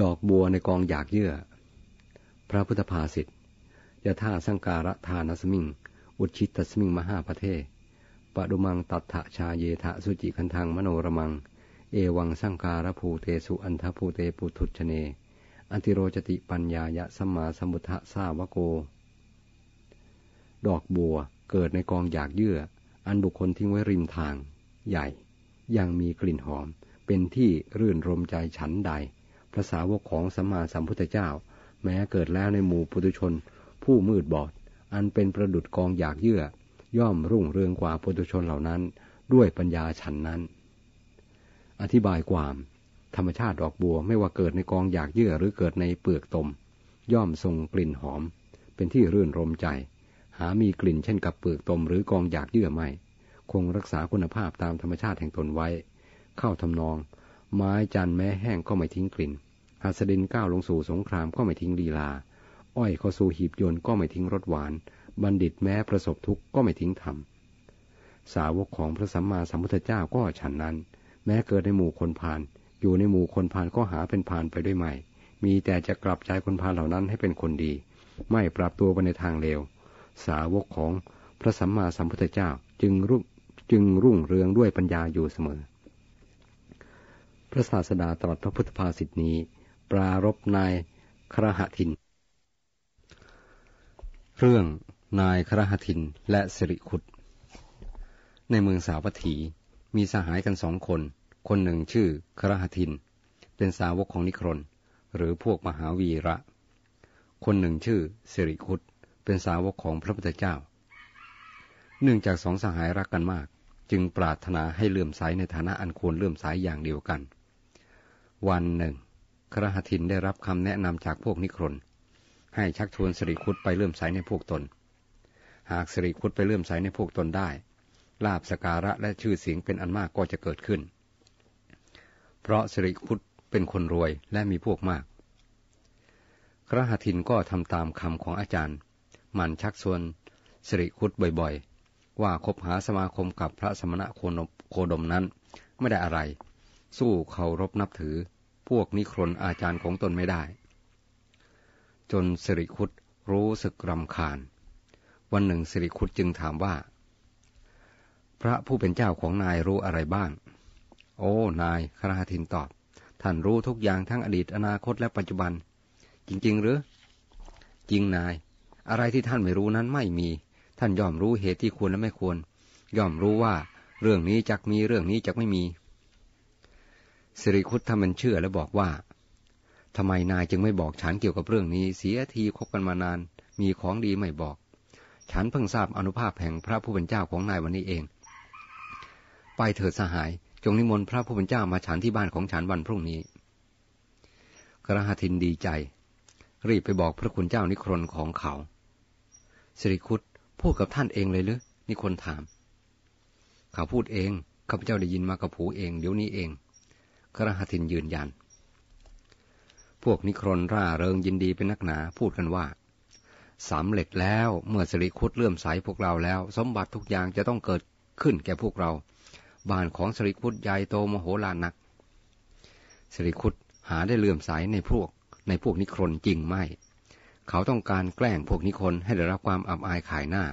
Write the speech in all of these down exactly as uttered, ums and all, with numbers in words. ดอกบัวในกองหยากเยื่อพระพุทธภาษิตยะท่าสังการะทานัสมิงอุจฉิตัสมิงมหาปเทปดุมังตัฏฐชาเยทะสุจิคันธังมโนรมังเอวังสังการะภูเตสุอันทภูเตปุถุชเนอันติโรจติปัญญายะสัมมาสัมพุทธะสาวโกดอกบัวเกิดในกองหยากเยื่ออันบุคคลทิ้งไว้ริมทางใหญ่ยังมีกลิ่นหอมเป็นที่รื่นรมใจฉันใดพระสาวกของสัมมาสัมพุทธเจ้าแม้เกิดแล้วในหมู่ปุถุชนผู้มืดบอดอันเป็นประดุจกองหยากเยื่อย่อมรุ่งเรืองกว่าปุถุชนเหล่านั้นด้วยปัญญาฉันนั้นอธิบายความธรรมชาติดอกบัวไม่ว่าเกิดในกองหยากเยื่อหรือเกิดในเปลือกตมย่อมทรงกลิ่นหอมเป็นที่รื่นรมใจหามีกลิ่นเช่นกับเปลือกตมหรือกองหยากเยื่อไม่คงรักษาคุณภาพตามธรรมชาติแห่งตนไว้เข้าทำนองไม้จันแม้แห้งก็ไม่ทิ้งกลิ่นหัสดินก้าวลงสู่สงครามก็ไม่ทิ้งลีลาอ้อยเข้าสู่หีบยนต์ก็ไม่ทิ้งรสหวานบัณฑิตแม้ประสบทุกข์ก็ไม่ทิ้งธรรมสาวกของพระสัมมาสัมพุทธเจ้าก็ฉันนั้นแม้เกิดในหมู่คนพาลอยู่ในหมู่คนพาลก็หาเป็นพาลไปด้วยไม่มีแต่จะกลับใจคนพาลเหล่านั้นให้เป็นคนดีไม่ปรับตัวไปในทางเลวสาวกของพระสัมมาสัมพุทธเจ้าจึงรุ่งจึงรุ่งเรืองด้วยปัญญาอยู่เสมอพระศาสดาตรัสพระพุทธภาษิตนี้ปรารภนายครหทินเรื่องนายครหทินและสิริขุตในเมืองสาวัตถีมีสหายกันสองคนคนหนึ่งชื่อครหทินเป็นสาวกของนิครนหรือพวกมหาวีระคนหนึ่งชื่อสิริขุตเป็นสาวกของพระพุทธเจ้าเนื่องจากสองสหายรักกันมากจึงปรารถนาให้เลื่อมใสในฐานะอันควรเลื่อมใสอย่างเดียวกันวันหนึ่งครหทินได้รับคำแนะนำจากพวกนิครนให้ชักชวนสิริขุตไปเลื่อมใสในพวกตนหากสิริขุตไปเลื่อมใสในพวกตนได้ลาภสการะและชื่อเสียงเป็นอันมากก็จะเกิดขึ้นเพราะสิริขุตเป็นคนรวยและมีพวกมากครหทินก็ทำตามคำของอาจารย์หมั่นชักชวนสิริขุตบ่อยๆว่าคบหาสมาคมกับพระสมณะโคดมนั้นไม่ได้อะไรสู้เคารพนับถือพวกนิครนอาจารย์ของตนไม่ได้จนสิริขุตรู้สึกรำคาญวันหนึ่งสิริขุตจึงถามว่าพระผู้เป็นเจ้าของนายรู้อะไรบ้างโอ้นายครหทินตอบท่านรู้ทุกอย่างทั้งอดีตอนาคตและปัจจุบันจริงๆหรือจริงนายอะไรที่ท่านไม่รู้นั้นไม่มีท่านย่อมรู้เหตุที่ควรและไม่ควรย่อมรู้ว่าเรื่องนี้จักมีเรื่องนี้จักไม่มีสิริขุตทำเป็นเชื่อและบอกว่าทำไมนายจึงไม่บอกฉันเกี่ยวกับเรื่องนี้เสียทีคบกันมานานมีของดีไม่บอกฉันเพิ่งทราบอานุภาพแห่งพระผู้เป็นเจ้าของนายวันนี้เองไปเถิดสหายจงนิมนต์พระผู้เป็นเจ้ามาฉันที่บ้านของฉันวันพรุ่งนี้ครหทินดีใจรีบไปบอกพระคุณเจ้านิครนของเขาสิริขุตพูดกับท่านเองเลยหรือนิครนถามเขาพูดเองข้าพเจ้าได้ยินมากับหูเองเดี๋ยวนี้เองครหทินยืนยันพวกนิครนร่าเริงยินดีเป็นนักหนาพูดกันว่าสำเร็จแล้วเมื่อสิริขุตเลื่อมใสพวกเราแล้วสมบัติทุกอย่างจะต้องเกิดขึ้นแก่พวกเราบ้านของสิริขุตใหญ่โตมโหฬารนักสิริขุตหาได้เลื่อมใสในพวกในพวกนิครนจริงไม่เขาต้องการแกล้งพวกนิครนให้ได้รับความอับอายขายหน้า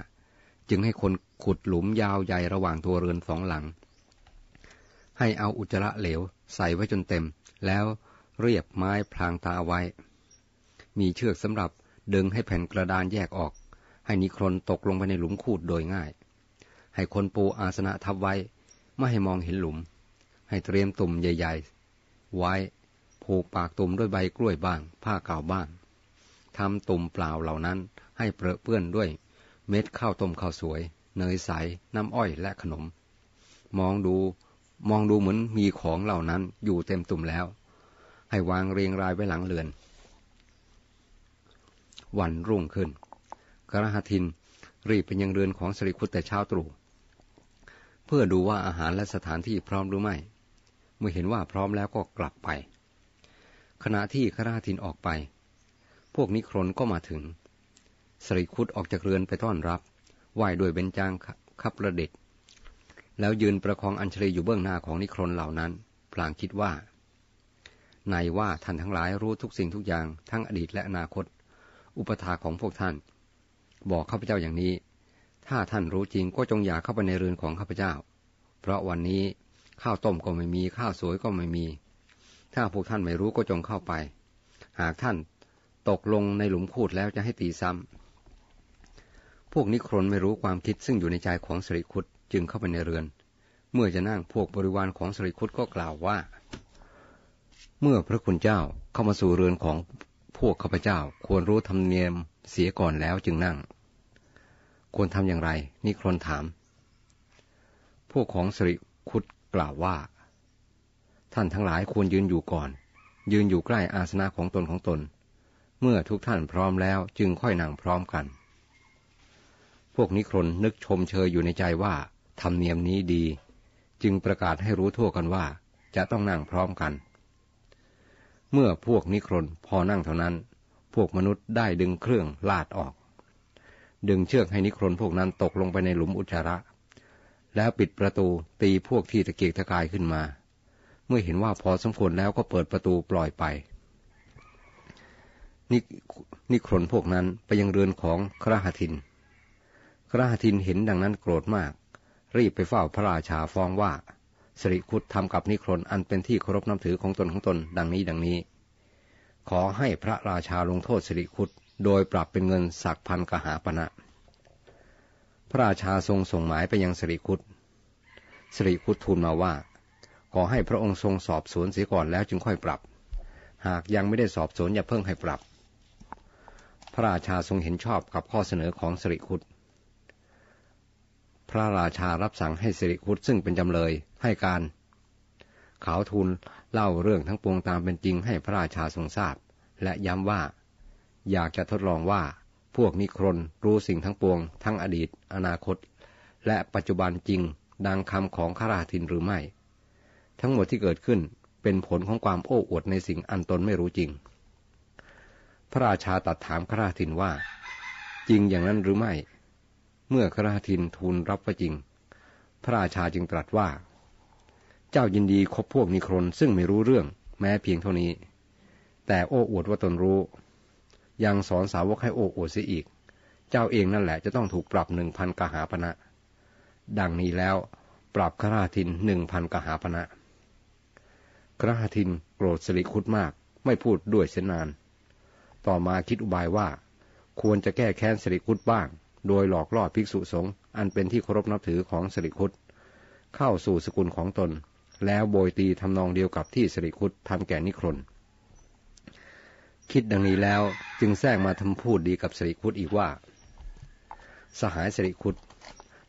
จึงให้คนขุดหลุมยาวใหญ่ระหว่างตัวเรือนสองหลังให้เอาอุจจาระเหลวใส่ไว้จนเต็มแล้วเรียบไม้พลางตาไว้มีเชือกสำหรับดึงให้แผ่นกระดานแยกออกให้นิครนตกลงไปในหลุมขูดโดยง่ายให้คนปูอาสนะทับไว้ไม่ให้มองเห็นหลุมให้เตรียมตุ่มใหญ่ๆไว้ผูกปากตุ่มด้วยใบกล้วยบ้างผ้าเก่าบ้างทำตุ่มเปล่าเหล่านั้นให้เปรอะเปื้อนด้วยเม็ดข้าวต้มข้าวสวยเนยใสน้ำอ้อยและขนมมองดูมองดูเหมือนมีของเหล่านั้นอยู่เต็มตุ่มแล้วให้วางเรียงรายไว้หลังเรือนวันรุ่งขึ้นครหทินรีบไปยังเรือนของสิริขุตแต่เช้าตรู่เพื่อดูว่าอาหารและสถานที่พร้อมหรือไม่เมื่อเห็นว่าพร้อมแล้วก็กลับไปขณะที่ครหทินออกไปพวกนิครนก็มาถึงสิริขุตออกจากเรือนไปต้อนรับไหว้ด้วยเบญจางคับประดิษฐ์แล้วยืนประคองอัญชลีอยู่เบื้องหน้าของนิครนเหล่านั้นพลางคิดว่า ในว่าท่านทั้งหลายรู้ทุกสิ่งทุกอย่างทั้งอดีตและอนาคตอุปถาของพวกท่านบอกข้าพเจ้าอย่างนี้ถ้าท่านรู้จริงก็จงอย่าเข้าไปในเรือนของข้าพเจ้าเพราะวันนี้ข้าวต้มก็ไม่มีข้าวสวยก็ไม่มีถ้าพวกท่านไม่รู้ก็จงเข้าไปหากท่านตกลงในหลุมคูดแล้วจะให้ตีซ้ำพวกนิครนไม่รู้ความคิดซึ่งอยู่ในใจของสริคุตจึงเข้าไปในเรือนเมื่อจะนั่งพวกบริวารของสริคุตก็กล่าวว่าเมื่อพระคุณเจ้าเข้ามาสู่เรือนของพวกข้าพเจ้าควรรู้ธรรมเนียมเสียก่อนแล้วจึงนั่งควรทำอย่างไรนิครนถามพวกของสริคุตกล่าวว่าท่านทั้งหลายควรยืนอยู่ก่อนยืนอยู่ใกล้อาสนะของตนของตนเมื่อทุกท่านพร้อมแล้วจึงค่อยนั่งพร้อมกันพวกนิครนนึกชมเชยอยู่ในใจว่าธรรมเนียมนี้ดีจึงประกาศให้รู้ทั่วกันว่าจะต้องนั่งพร้อมกันเมื่อพวกนิครนพอนั่งเท่านั้นพวกมนุษย์ได้ดึงเครื่องลาดออกดึงเชือกให้นิครนพวกนั้นตกลงไปในหลุมอุจจาระแล้วปิดประตูตีพวกที่ตะเกียกตะกายขึ้นมาเมื่อเห็นว่าพอสมควรแล้วก็เปิดประตูปล่อยไปนินิครนพวกนั้นไปยังเรือนของครหทินครหทินเห็นดังนั้นโกรธมากรีบไปเฝ้าพระราชาฟ้องว่าสริคุตทำกับนิครนอันเป็นที่เคารพนับถือของตนของตนดังนี้ดังนี้ขอให้พระราชาลงโทษสริคุตโดยปรับเป็นเงินสักพันกหาปณะพระราชาทรงส่งหมายไปยังสริคุตสริคุตทูลมาว่าขอให้พระองค์ทรงสอบสวนเสียก่อนแล้วจึงค่อยปรับหากยังไม่ได้สอบสวนอย่าเพิ่งให้ปรับพระราชาทรงเห็นชอบกับข้อเสนอของสริคุตพระราชารับสั่งให้สริคุตซึ่งเป็นจำเลยให้การเขาทูลเล่าเรื่องทั้งปวงตามเป็นจริงให้พระราชาทรงทราบและย้ำว่าอยากจะทดลองว่าพวกนิครนรู้สิ่งทั้งปวงทั้งอดีตอนาคตและปัจจุบันจริงดังคำของคราทินหรือไม่ทั้งหมดที่เกิดขึ้นเป็นผลของความโอ้อวดในสิ่งอันตนไม่รู้จริงพระราชาตรัสถามคราทินว่าจริงอย่างนั้นหรือไม่เมื่อคราทินทูลรับว่าจริงพระราชาจึงตรัสว่าเจ้ายินดีคบพวกนิครนซึ่งไม่รู้เรื่องแม้เพียงเท่านี้แต่โอ้อวดว่าตนรู้ยังสอนสาวกให้โอ้อวดเสียอีกเจ้าเองนั่นแหละจะต้องถูกปรับหนึ่งพันกหาปณะดังนี้แล้วปรับคราทินหนึ่งพันกหาปณะคราทินโกรธสริคุตมากไม่พูดด้วยเสียนานต่อมาคิดอุบายว่าควรจะแก้แค้นสริคุตบ้างโดยหลอกล่อภิกษุสงฆ์อันเป็นที่เคารพนับถือของสริคุตเข้าสู่สกุลของตนแล้วโบยตีทำนองเดียวกับที่สริคุตทำแก่นิครนคิดดังนี้แล้วจึงแทรกมาทำพูดดีกับสริคุตอีกว่าสหายสริคุต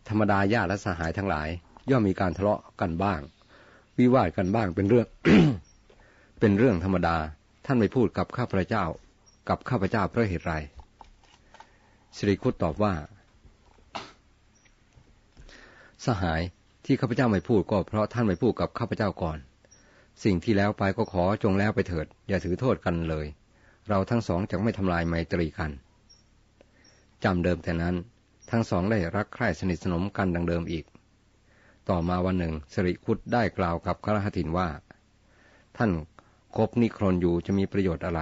ธรรมดาญาติและสหายทั้งหลายย่อมมีการทะเลาะกันบ้างวิวาทกันบ้างเป็นเรื่อง เป็นเรื่องธรรมดาท่านไม่พูดกับข้าพเจ้ากับข้าพเจ้าเพราะเหตุไรสิริคุตตอบว่าสหายที่ข้าพเจ้าไม่พูดก็เพราะท่านไม่พูดกับข้าพเจ้าก่อนสิ่งที่แล้วไปก็ขอจงแล้วไปเถิดอย่าถือโทษกันเลยเราทั้งสองจะไม่ทำลายไมตรีกันจำเดิมแต่นั้นทั้งสองได้รักใคร่สนิทสนมกันดังเดิมอีกต่อมาวันหนึ่งสิริคุตได้กล่าวกับครหทินว่าท่านคบนิครนอยู่จะมีประโยชน์อะไร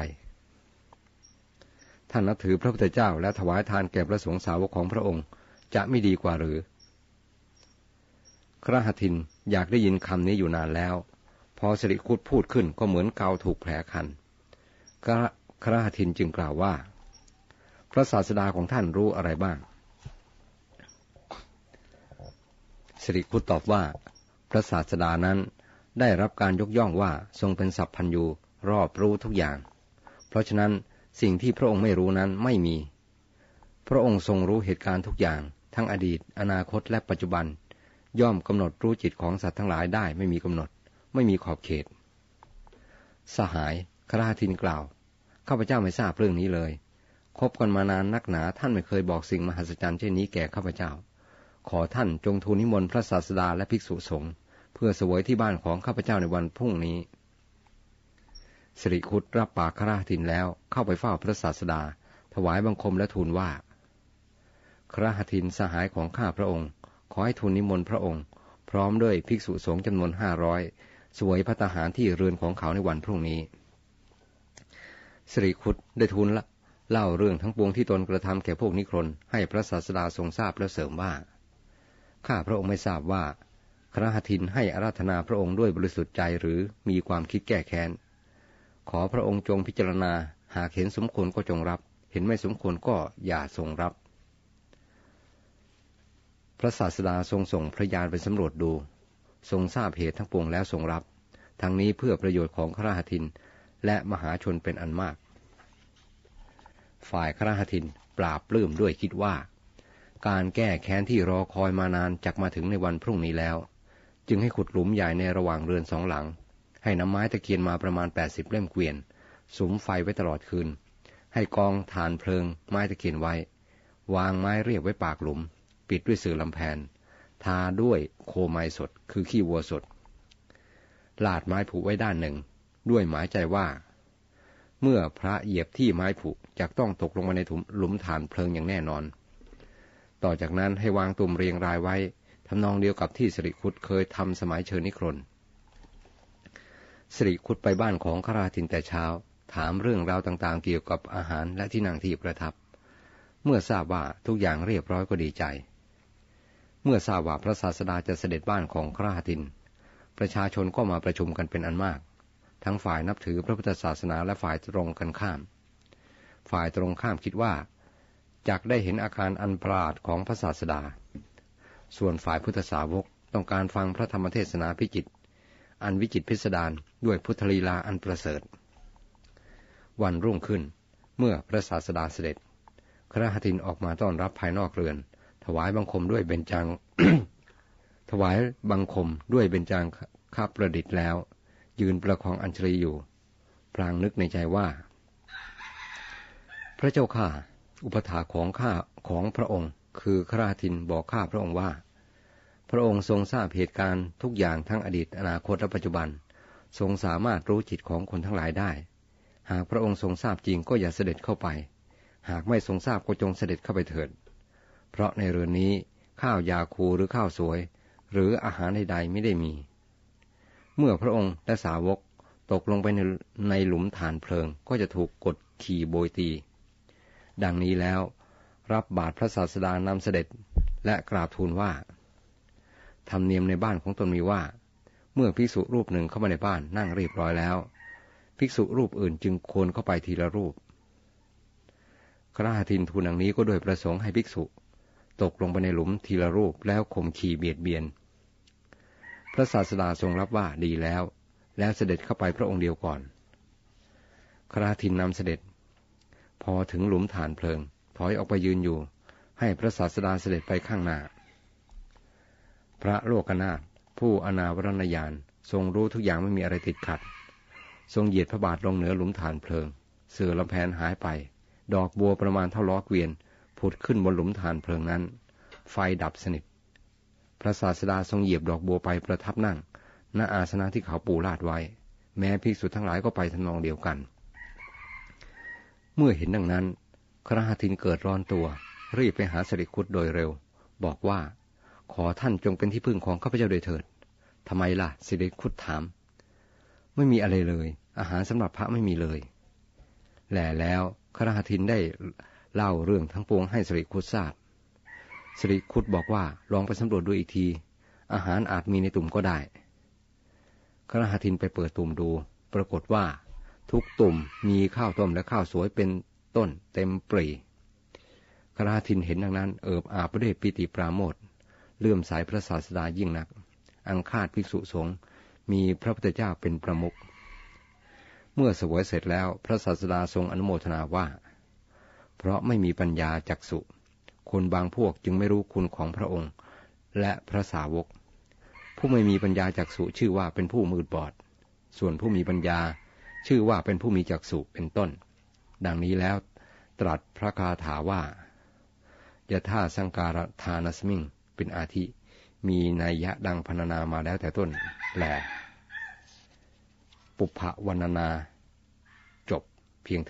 ท่านนับถือพระพุทธเจ้าและถวายทานแก่พระสงฆ์สาวกของพระองค์จะไม่ดีกว่าหรือครหทินอยากได้ยินคำนี้อยู่นานแล้วพอสิริคุตพูดขึ้นก็เหมือนเกาถูกแผลคันครหทินจึงกล่าวว่าพระศาสดาของท่านรู้อะไรบ้างสิริคุตตอบว่าพระศาสดานั้นได้รับการยกย่องว่าทรงเป็นสัพพัญญูรอบรู้ทุกอย่างเพราะฉะนั้นสิ่งที่พระองค์ไม่รู้นั้นไม่มีพระองค์ทรงรู้เหตุการณ์ทุกอย่างทั้งอดีตอนาคตและปัจจุบันย่อมกำหนดรู้จิตของสัตว์ทั้งหลายได้ไม่มีกำหนดไม่มีขอบเขตสหายคราทินกล่าวข้าพเจ้าไม่ทราบเรื่องนี้เลยคบกันมานานนักหนาท่านไม่เคยบอกสิ่งมหัศจรรย์เช่นนี้แก่ข้าพเจ้าขอท่านจงทูลนิมนต์พระศาสดาและภิกษุสงฆ์เพื่อเสวยที่บ้านของข้าพเจ้าในวันพรุ่งนี้สิริคุตรับปากคราทินแล้วเข้าไปเฝ้าพระศาสดาถวายบังคมและทูลว่าคราทินสหายของข้าพระองค์ขอให้ทูลนิมนต์พระองค์พร้อมด้วยภิกษุสงฆ์จำนวนห้าร้อยสวยภัตตาหารที่เรือนของเขาในวันพรุ่งนี้ สิริคุตได้ทูลละเล่าเรื่องทั้งปวงที่ตนกระทำแก่พวกนิครนให้พระศาสดาทรงทราบและเสริมว่าข้าพระองค์ไม่ทราบว่าครหทินให้อาราธนาพระองค์ด้วยบริสุทธิ์ใจหรือมีความคิดแก้แค้นขอพระองค์จงพิจารณาหากเห็นสมควรก็จงรับเห็นไม่สมควรก็อย่าทรงรับพระศาสดาทรงส่งพระยานไปสำรวจดูทรงทราบเหตุทั้งปวงแล้วทรงรับทั้งนี้เพื่อประโยชน์ของครหทินและมหาชนเป็นอันมากฝ่ายครหทินปราบปลื้มด้วยคิดว่าการแก้แค้นที่รอคอยมานานจักมาถึงในวันพรุ่งนี้แล้วจึงให้ขุดหลุมใหญ่ในระหว่างเรือนสองหลังให้น้ำไม้ตะเคียนมาประมาณแปดสิบเล่มเกวียนสุมไฟไว้ตลอดคืนให้กองฐานเพลิงไม้ตะเคียนไว้วางไม้เรียบไว้ปากหลุมปิดด้วยสื่อลำแพนทาด้วยโคไม้สดคือขี้วัวสดลาดไม้ผุไว้ด้านหนึ่งด้วยหมายใจว่าเมื่อพระเหยียบที่ไม้ผุจักต้องตกลงมาในหลุมฐานเพลิงอย่างแน่นอนต่อจากนั้นให้วางตุ่มเรียงรายไว้ทำนองเดียวกับที่สิริคุตเคยทำสมัยเชิญนิครนสิริคุตไปบ้านของคราทินแต่เช้าถามเรื่องราวต่างๆเกี่ยวกับอาหารและที่นั่งที่ประทับเมื่อทราบว่าทุกอย่างเรียบร้อยก็ดีใจเมื่อทราบว่าพระศาสดาจะเสด็จบ้านของคราทินประชาชนก็มาประชุมกันเป็นอันมากทั้งฝ่ายนับถือพระพุทธศาสนาและฝ่ายตรงกันข้ามฝ่ายตรงข้ามคิดว่าจักได้เห็นอาการอันประหลาดของพระศาสดาส่วนฝ่ายพุทธสาวกต้องการฟังพระธรรมเทศนาพิจิตรอันวิจิตรพิสดารด้วยพุทธลีลาอันประเสริฐวันรุ่งขึ้นเมื่อพระศาสดาเสด็จครหทินออกมาต้อนรับภายนอกเรือนถวายบังคมด้วยเบญจาง ถวายบังคมด้วยเบญจางคประดิษฐ์แล้วยืนประคองอัญชลีอยู่พลางนึกในใจว่าพระเจ้าข้าอุปถาของข้าของพระองค์คือครหทินบอกข้าพระองค์ว่าพระองค์ทรงทราบเหตุการณ์ทุกอย่างทั้งอดีตอนาคตและปัจจุบันทรงสามารถรู้จิตของคนทั้งหลายได้หากพระองค์ทรงทราบจริงก็อย่าเสด็จเข้าไปหากไม่ทรงทราบก็จงเสด็จเข้าไปเถิดเพราะในเรือนนี้ข้าวยาคูหรือข้าวสวยหรืออาหารใดๆไม่ได้มีเมื่อพระองค์และสาวกตกลงไปในในหลุมฐานเพลิงก็จะถูกกดขี่โบยตีดังนี้แล้วรับบาตรพระศาสดานำเสด็จและกราบทูลว่าธรรมเนียมในบ้านของตนมีว่าเมื่อภิกษุรูปหนึ่งเข้ามาในบ้านนั่งเรียบร้อยแล้วภิกษุรูปอื่นจึงโคนเข้าไปทีละรูปครหทินทูลดังนี้ก็โดยประสงค์ให้ภิกษุตกลงไปในหลุมทีละรูปแล้วข่มขี่เบียดเบียนพระศาสดาทรงรับว่าดีแล้วแล้วเสด็จเข้าไปพระองค์เดียวก่อนครหทินนำเสด็จพอถึงหลุมฐานเพลิงถอยออกไปยืนอยู่ให้พระศาสดาเสด็จไปข้างหน้าพระโลกนาถผู้อนาวรณญาณทรงรู้ทุกอย่างไม่มีอะไรติดขัดทรงเหยียดพระบาทลงเหนือหลุมฐานเพลิงเสื่อลำแพนหายไปดอกบัวประมาณเท่าล้อเกวียนผุดขึ้นบนหลุมฐานเพลิงนั้นไฟดับสนิทพระศาสดาทรงเหยียบดอกบัวไปประทับนั่งณอาสนะที่เขาปูลาดไว้แม้ภิกษุทั้งหลายก็ไปทำนองเดียวกันเมื่อเห็นดังนั้นครหทินเกิดร้อนตัวรีบไปหาสิริคุตโดยเร็วบอกว่าขอท่านจงเป็นที่พึ่งของข้าพเจ้าโดยเถิดทำไมล่ะสิริคุตถามไม่มีอะไรเลยอาหารสำหรับพระไม่มีเลยแลแล้วครหทินได้เล่าเรื่องทั้งปวงให้สิริคุตทราบสิริคุตบอกว่าลองไปสำรวจดูอีกทีอาหารอาจมีในตุ่มก็ได้ครหทินไปเปิดตุ่มดูปรากฏว่าทุกตุ่มมีข้าวต้มและข้าวสวยเป็นต้นเต็มปรีครหทินเห็นดังนั้นเอิบอาบด้วยปิติปราโมทย์เลื่อมใสพระศาสดายิ่งนักอังคาดภิกษุสงฆ์มีพระพุทธเจ้าเป็นประมุขเมื่อเสวยเสร็จแล้วพระศาสดาทรงอนุโมทนาว่าเพราะไม่มีปัญญาจักษุคนบางพวกจึงไม่รู้คุณของพระองค์และพระสาวกผู้ไม่มีปัญญาจักษุชื่อว่าเป็นผู้มืดบอดส่วนผู้มีปัญญาชื่อว่าเป็นผู้มีจักษุเป็นต้นดังนี้แล้วตรัสพระคาถาว่ายะธาสังการทานัสมิงเป็นอาทิมีนัยยะดังพรรณนามาแล้วแต่ต้นแลปุพพวรรณนาจบเพียง